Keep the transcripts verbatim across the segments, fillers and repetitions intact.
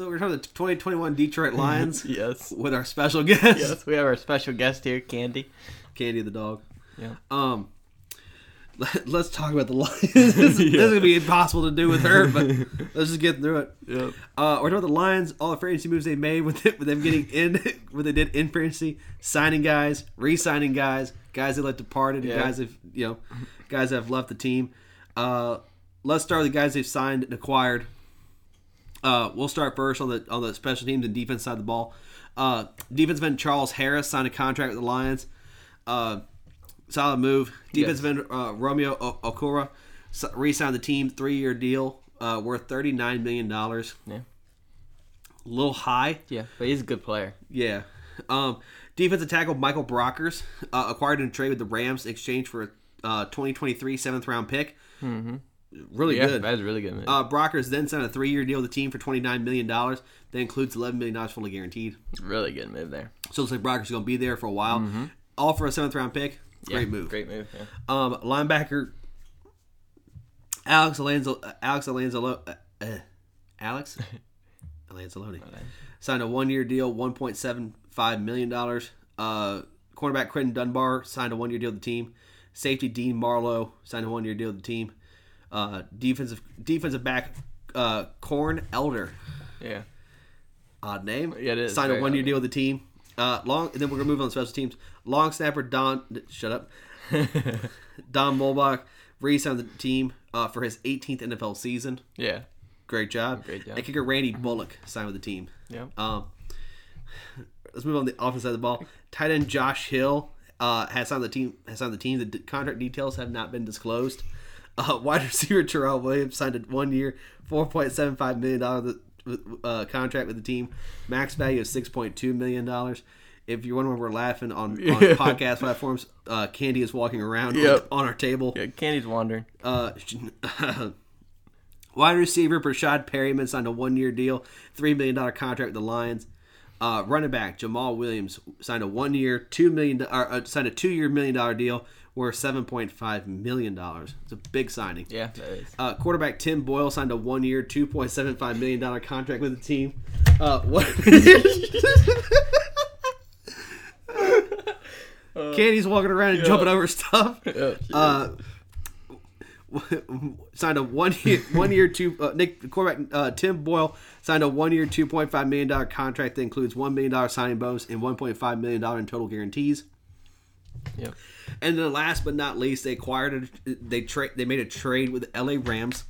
So we're talking about the twenty twenty-one Detroit Lions. Yes. With our special guest. Yes, we have our special guest here, Candy. Candy the dog. Yeah. Um. Let, let's talk about the Lions. this, yeah. this is gonna be impossible to do with her, but let's just get through it. Yep. Uh, we're talking about the Lions. All the free agency moves they made with it, with them getting in, what they did in free agency, signing guys, re-signing guys, guys that let departed, yeah. guys that you know, guys that have left the team. Uh, let's start with the guys they've signed and acquired. Uh, we'll start first on the on the special teams and defense side of the ball. Uh, defenseman Charles Harris signed a contract with the Lions. Uh, solid move. Defenseman yes. uh, Romeo Okwara re-signed the team, three-year deal uh, worth thirty-nine million dollars. Yeah, a little high. Yeah, but he's a good player. Yeah. Um, defensive tackle Michael Brockers uh, acquired in a trade with the Rams in exchange for a uh, twenty twenty-three seventh-round pick. Mm-hmm. Really yeah, good. That was really good, man. Uh, Brockers then signed a three-year deal with the team for twenty-nine million dollars. That includes eleven million dollars fully guaranteed. Really good move there. So it's like Brockers is going to be there for a while. Mm-hmm. All for a seventh-round pick. Great yeah, move. Great move, yeah. Um, linebacker Alex Alanzo, Alex Alanzo, uh, uh, Alex Alanzoloni right. signed a one-year deal, one point seven five million dollars. Uh, cornerback Quinton Dunbar signed a one-year deal with the team. Safety Dean Marlowe signed a one-year deal with the team. Uh, defensive defensive back uh, Corn Elder. Yeah. Odd name. Yeah, it is. Signed a one-year deal with the team. Uh, long. And then we're going to move on to special teams. Long snapper Don... Shut up. Don Muhlbach re-signed the team uh, for his eighteenth N F L season. Yeah. Great job. Great job. And kicker Randy Bullock signed with the team. Yeah. Um, let's move on to the offensive side of the ball. Tight end Josh Hill uh, has signed the team. Has signed the team. The contract details have not been disclosed. Uh, wide receiver Tyrell Williams signed a one-year, four point seven five million dollars uh, contract with the team. Max value of six point two million dollars. If you're wondering why we're laughing on, on yeah. podcast platforms, uh, Candy is walking around yep. on, on our table. Yeah, Candy's wandering. Uh, wide receiver Rashad Perryman signed a one-year deal, three million dollars contract with the Lions. Uh, running back Jamaal Williams signed a one-year, two million dollars, or, uh, signed a two-year million-dollar deal. Worth seven point five million dollars. It's a big signing. Yeah, that is. Uh, quarterback Tim Boyle signed a one-year, two point seven five million dollars contract with the team. Uh, what? uh, Candy's walking around and yeah. jumping over stuff. Yeah, uh, signed a one-year, one-year two. Uh, Nick quarterback uh, Tim Boyle signed a one-year, two point five million dollars contract that includes one million dollars signing bonus and one point five million dollars in total guarantees. Yeah, and then last but not least, they acquired a, they trade they made a trade with the L A Rams.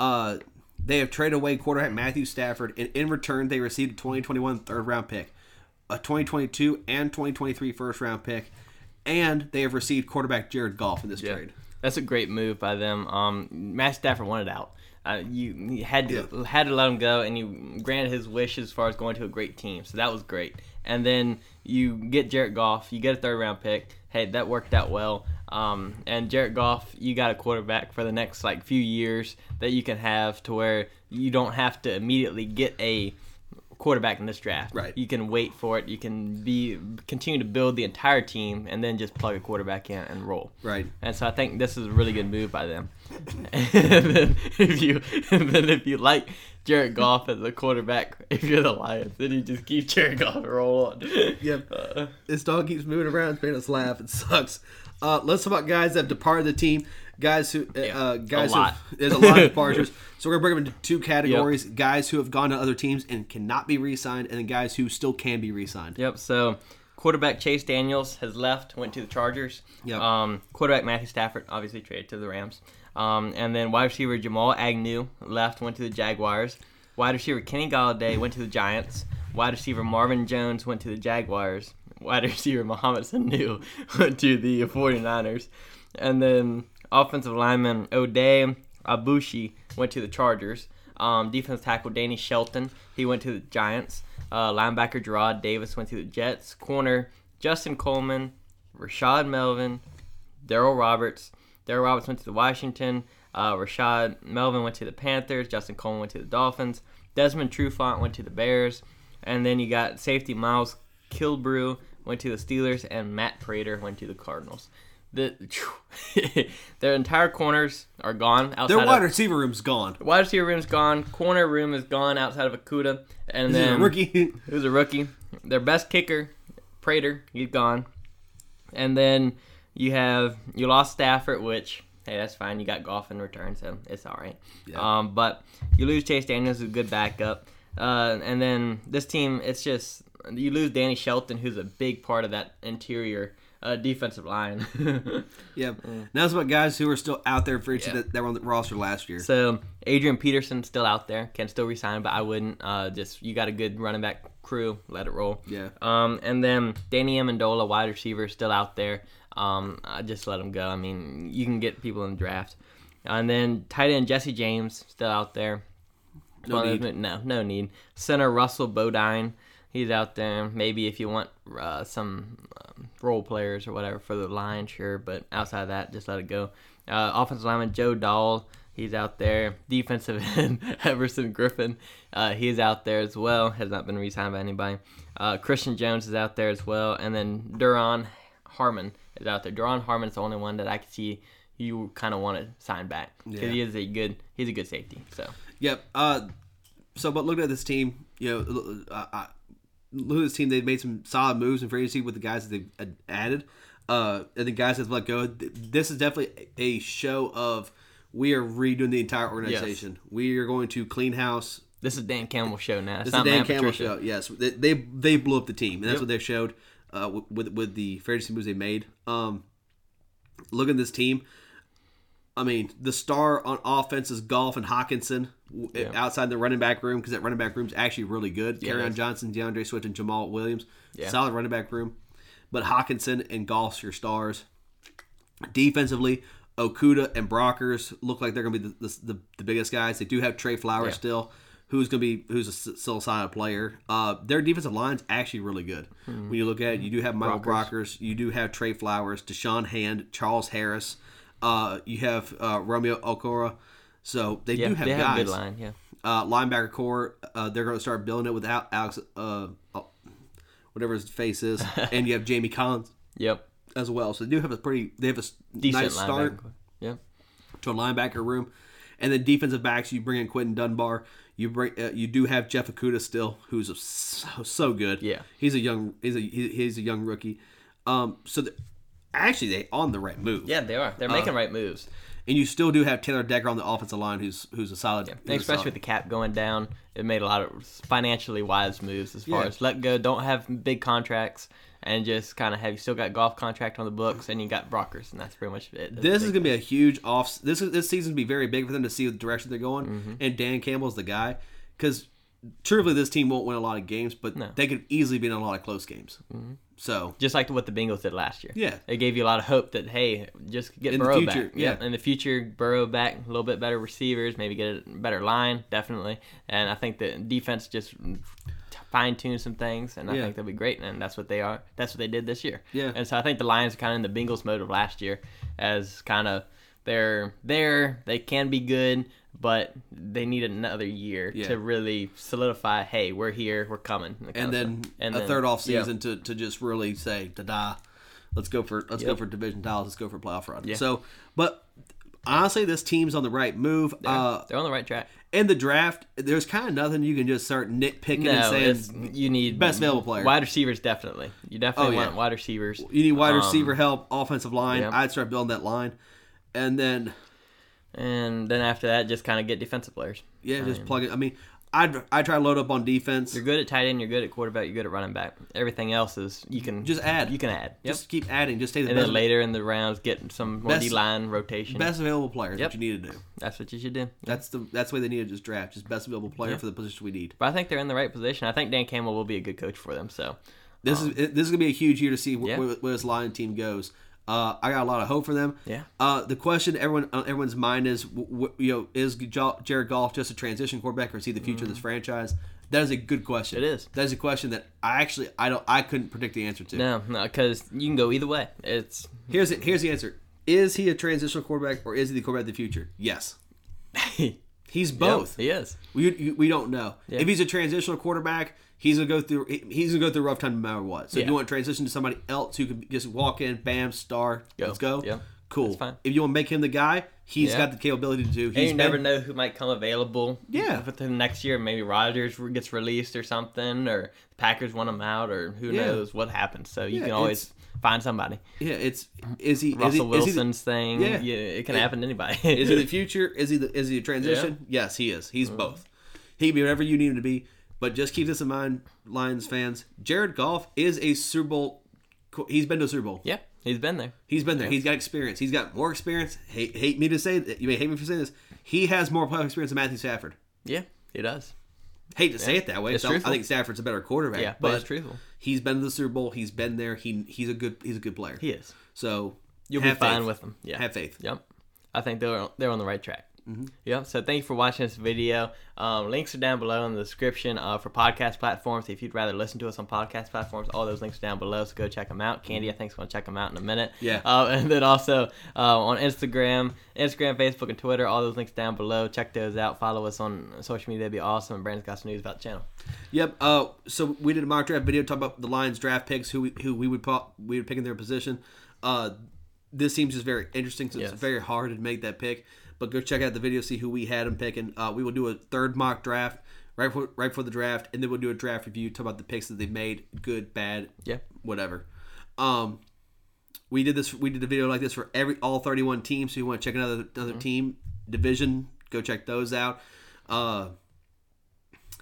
Uh, they have traded away quarterback Matthew Stafford, and in return, they received a twenty twenty-one third round pick, a twenty twenty-two and twenty twenty-three first round pick, and they have received quarterback Jared Goff in this yeah. trade. That's a great move by them. Um, Matt Stafford wanted out. Uh, you, you had to yeah. had to let him go, and you granted his wish as far as going to a great team. So that was great. And then you get Jared Goff, you get a third round pick. Hey, that worked out well. Um, and Jared Goff, you got a quarterback for the next like few years that you can have to where you don't have to immediately get a quarterback in this draft. Right. You can wait for it. You can be continue to build the entire team and then just plug a quarterback in and roll. Right. And so I think this is a really good move by them. and then if you and then if you like Jared Goff as a quarterback, if you're the Lions, then you just keep Jared Goff and roll on. Yep. Uh, this dog keeps moving around. It's making us laugh. It sucks. Uh, let's talk about guys that have departed the team. Guys who, yeah, uh, guys, who, there's a lot of departures. So we're gonna break them into two categories: yep. guys who have gone to other teams and cannot be re-signed, and then guys who still can be re-signed. Yep. So quarterback Chase Daniels has left, went to the Chargers. Yep. Um, quarterback Matthew Stafford obviously traded to the Rams, um, and then wide receiver Jamal Agnew left, went to the Jaguars. Wide receiver Kenny Golladay went to the Giants. Wide receiver Marvin Jones went to the Jaguars. Wide receiver Mohamed Sanu went to the 49ers, and then. Offensive lineman Oday Aboushi went to the Chargers. Um, defensive tackle Danny Shelton, he went to the Giants. Uh, linebacker Jarrad Davis went to the Jets. Corner Justin Coleman, Rashad Melvin, Darryl Roberts. Darryl Roberts went to the Washington. Uh, Rashad Melvin went to the Panthers. Justin Coleman went to the Dolphins. Desmond Trufant went to the Bears. And then you got safety Miles Kilbrew went to the Steelers. And Matt Prater went to the Cardinals. The, their entire corners are gone. Outside their wide of, receiver room's gone. Wide receiver room's gone. Corner room is gone outside of Okudah. And this then, is a rookie. Who's a rookie. Their best kicker, Prater, he's gone. And then you have you lost Stafford, which, hey, that's fine. You got Goff in return, so it's all right. Yeah. Um, but you lose Chase Daniels, who's a good backup. Uh, and then this team, it's just you lose Danny Shelton, who's a big part of that interior Uh, defensive line. Yeah. And that's about guys who are still out there for each yeah. that, that were on the roster last year. So Adrian Peterson's still out there, can still resign, but I wouldn't. Uh, just you got a good running back crew, let it roll. Yeah. Um, and then Danny Amendola, wide receiver, still out there. Um, I just let him go. I mean, you can get people in the draft, and then tight end Jesse James still out there. No well, need. No, no need. Center Russell Bodine. He's out there. Maybe if you want uh, some um, role players or whatever for the line, sure. But outside of that, just let it go. Uh, offensive lineman Joe Dahl, he's out there. Defensive end Everson Griffin, uh, he's out there as well. Has not been re-signed by anybody. Uh, Christian Jones is out there as well. And then Duron Harmon is out there. Duron Harmon is the only one that I could see you kind of want to sign back. Because yeah. he is a good, he's a good safety. So Yep. Uh, so, but looking at this team, you know, I... I Lewis team, they've made some solid moves in free agency with the guys that they've added. Uh, and the guys that let go. This is definitely a show of we are redoing the entire organization. Yes. We are going to clean house. This is Dan Campbell's show now. It's this is Dan Campbell's show. Yes, they, they they blew up the team, and that's yep. what they showed uh, with with the free agency moves they made. Um, look at this team. I mean, the star on offense is Goff and Hockenson yeah. outside the running back room, because that running back room is actually really good. Yeah, Kerryon Johnson, DeAndre Swift, and Jamaal Williams. Yeah. Solid running back room. But Hockenson and Goff's your stars. Defensively, Okudah and Brockers look like they're going to be the, the, the biggest guys. They do have Trey Flowers yeah. still, who's going to be who's a, still a solid player. Uh, their defensive line's actually really good. Mm-hmm. When you look at it, you do have Michael Brockers. Brockers. You do have Trey Flowers, Deshaun Hand, Charles Harris. Uh, you have uh, Romeo Okwara, so they yeah, do have they guys. Have a good line, yeah. Uh, linebacker core, uh, they're going to start building it without Alex, uh, uh, whatever his face is, and you have Jamie Collins. Yep, as well. So they do have a pretty, they have a decent nice start. Yeah, to a linebacker room, and then defensive backs. You bring in Quinton Dunbar. You bring, uh, you do have Jeff Okudah still, who's a, so so good. Yeah, he's a young, he's a he, he's a young rookie. Um, so. The, Actually, they're on the right move. Yeah, they are. They're making uh, right moves. And you still do have Taylor Decker on the offensive line, who's who's a solid. Yeah, who's especially a solid. With the cap going down, it made a lot of financially wise moves as far yeah. as let go, don't have big contracts, and just kind of have you still got Goff contract on the books, and you got Brockers, and that's pretty much it. That's this is going to be a huge off. This is, this season will be very big for them to see the direction they're going, mm-hmm. and Dan Campbell's the guy, because truly this team won't win a lot of games, but no. they could easily be in a lot of close games. Mm-hmm. So just like what the Bengals did last year, yeah, it gave you a lot of hope that hey, just get in Burrow the future, back, yeah. yeah, in the future Burrow back, a little bit better receivers, maybe get a better line, definitely. And I think the defense just fine tune some things, and I yeah. think that'll be great. And that's what they are. That's what they did this year. Yeah. And so I think the Lions are kind of in the Bengals mode of last year, as kind of they're there, they can be good, but they need another year yeah. to really solidify, hey, we're here, we're coming. And then and a then, third off season yeah. to, to just really say, ta-da, let's go for let's yep. go for division titles, let's go for playoff run. Yeah. So, but honestly, this team's on the right move. They're, uh, they're on the right track. In the draft, there's kind of nothing you can just start nitpicking no, and saying you need best available player. Wide receivers, definitely. You definitely oh, yeah. want wide receivers. You need wide um, receiver help, offensive line. Yeah. I'd start building that line. And then... And then after that, just kind of get defensive players. Yeah, just I mean, plug it. I mean, I'd, I'd try to load up on defense. You're good at tight end. You're good at quarterback. You're good at running back. Everything else is you can just add. You can add. Yep. Just keep adding. Just stay the and best. And then later in the rounds, get some more D line rotation. Best available player is yep. what you need to do. That's what you should do. Yeah. That's the that's the way they need to just draft. Just best available player yeah. for the position we need. But I think they're in the right position. I think Dan Campbell will be a good coach for them. So this um, is this is gonna be a huge year to see yeah. where, where this Lion team goes. Uh, I got a lot of hope for them. Yeah. Uh, the question everyone on everyone's mind is, wh- wh- you know, is Jared Goff just a transition quarterback, or is he the future mm. of this franchise? That is a good question. It is. That is a question that I actually I don't I couldn't predict the answer to. No, no, because you can go either way. It's here's it, here's the answer: is he a transitional quarterback, or is he the quarterback of the future? Yes. He's both. Yep, he is. We we don't know. Yeah. If he's a transitional quarterback, he's gonna go through he's gonna go through a rough time no matter what. So yeah. if you want to transition to somebody else who can just walk in, bam, star, go. let's go. Yeah. Cool. If you want to make him the guy, he's yeah. got the capability to do. He's and you never been, know who might come available. Yeah. For the next year, maybe Rodgers gets released or something, or the Packers want him out, or who yeah. knows what happens. So you yeah, can always find somebody. Yeah, it's is he Russell is he, Wilson's is he, thing. Yeah. yeah, it can it, happen to anybody. Is he the future? Is he the, is he a transition? Yeah. Yes, he is. He's mm. both. He can be whatever you need him to be. But just keep this in mind, Lions fans. Jared Goff is a Super Bowl. He's been to a Super Bowl. Yeah. He's been there. He's been there. Yeah. He's got experience. He's got more experience. Hate, hate me to say that. You may hate me for saying this. He has more playoff experience than Matthew Stafford. Yeah, he does. Hate to yeah. say it that way. It's I think Stafford's a better quarterback. Yeah, but, but it's truthful. He's been to the Super Bowl. He's been there. He he's a good he's a good player. He is. So you'll be fine faith. with him. Yeah, have faith. Yep. I think they're they're on the right track. Mm-hmm. Yeah, so thank you for watching this video. Um, links are down below in the description uh, for podcast platforms. If you'd rather listen to us on podcast platforms, all those links are down below, so go check them out. Candy, I think, is going to check them out in a minute. Yeah. Uh, and then also uh, on Instagram, Instagram, Facebook, and Twitter, all those links down below. Check those out. Follow us on social media. That'd be awesome. And Brandon's got some news about the channel. Yep. Uh, so we did a mock draft video talking about the Lions draft picks, who we, who we would pop, we would pick in their position. Uh, this seems just very interesting, so yes. it's very hard to make that pick. But go check out the video, see who we had them picking. Uh, we will do a third mock draft right before, right before the draft, and then we'll do a draft review, talk about the picks that they made, good, bad, yeah, whatever. Um, we did this. We did a video like this for every all thirty-one teams. So if you want to check another another mm-hmm. team division, go check those out. Uh,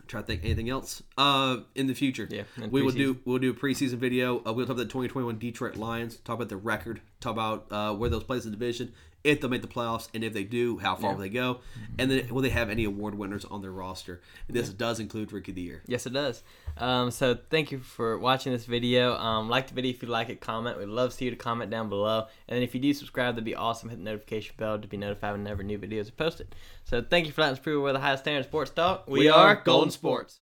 try to think of anything else uh, in the future. Yeah, we preseason. will do. We'll do a preseason video. Uh, we'll talk about the twenty twenty-one Detroit Lions. Talk about the record. Talk about uh, where those plays in the division. If they'll make the playoffs, and if they do, how far yeah. will they go? And then will they have any award winners on their roster? And this yeah. does include Rookie of the Year. Yes, it does. Um, so thank you for watching this video. Um, like the video if you like it, comment. We'd love to see you to comment down below. And then if you do subscribe, that'd be awesome. Hit the notification bell to be notified whenever new videos are posted. So thank you for letting us prove we're the highest standard of sports talk. We, we are Golden Sports.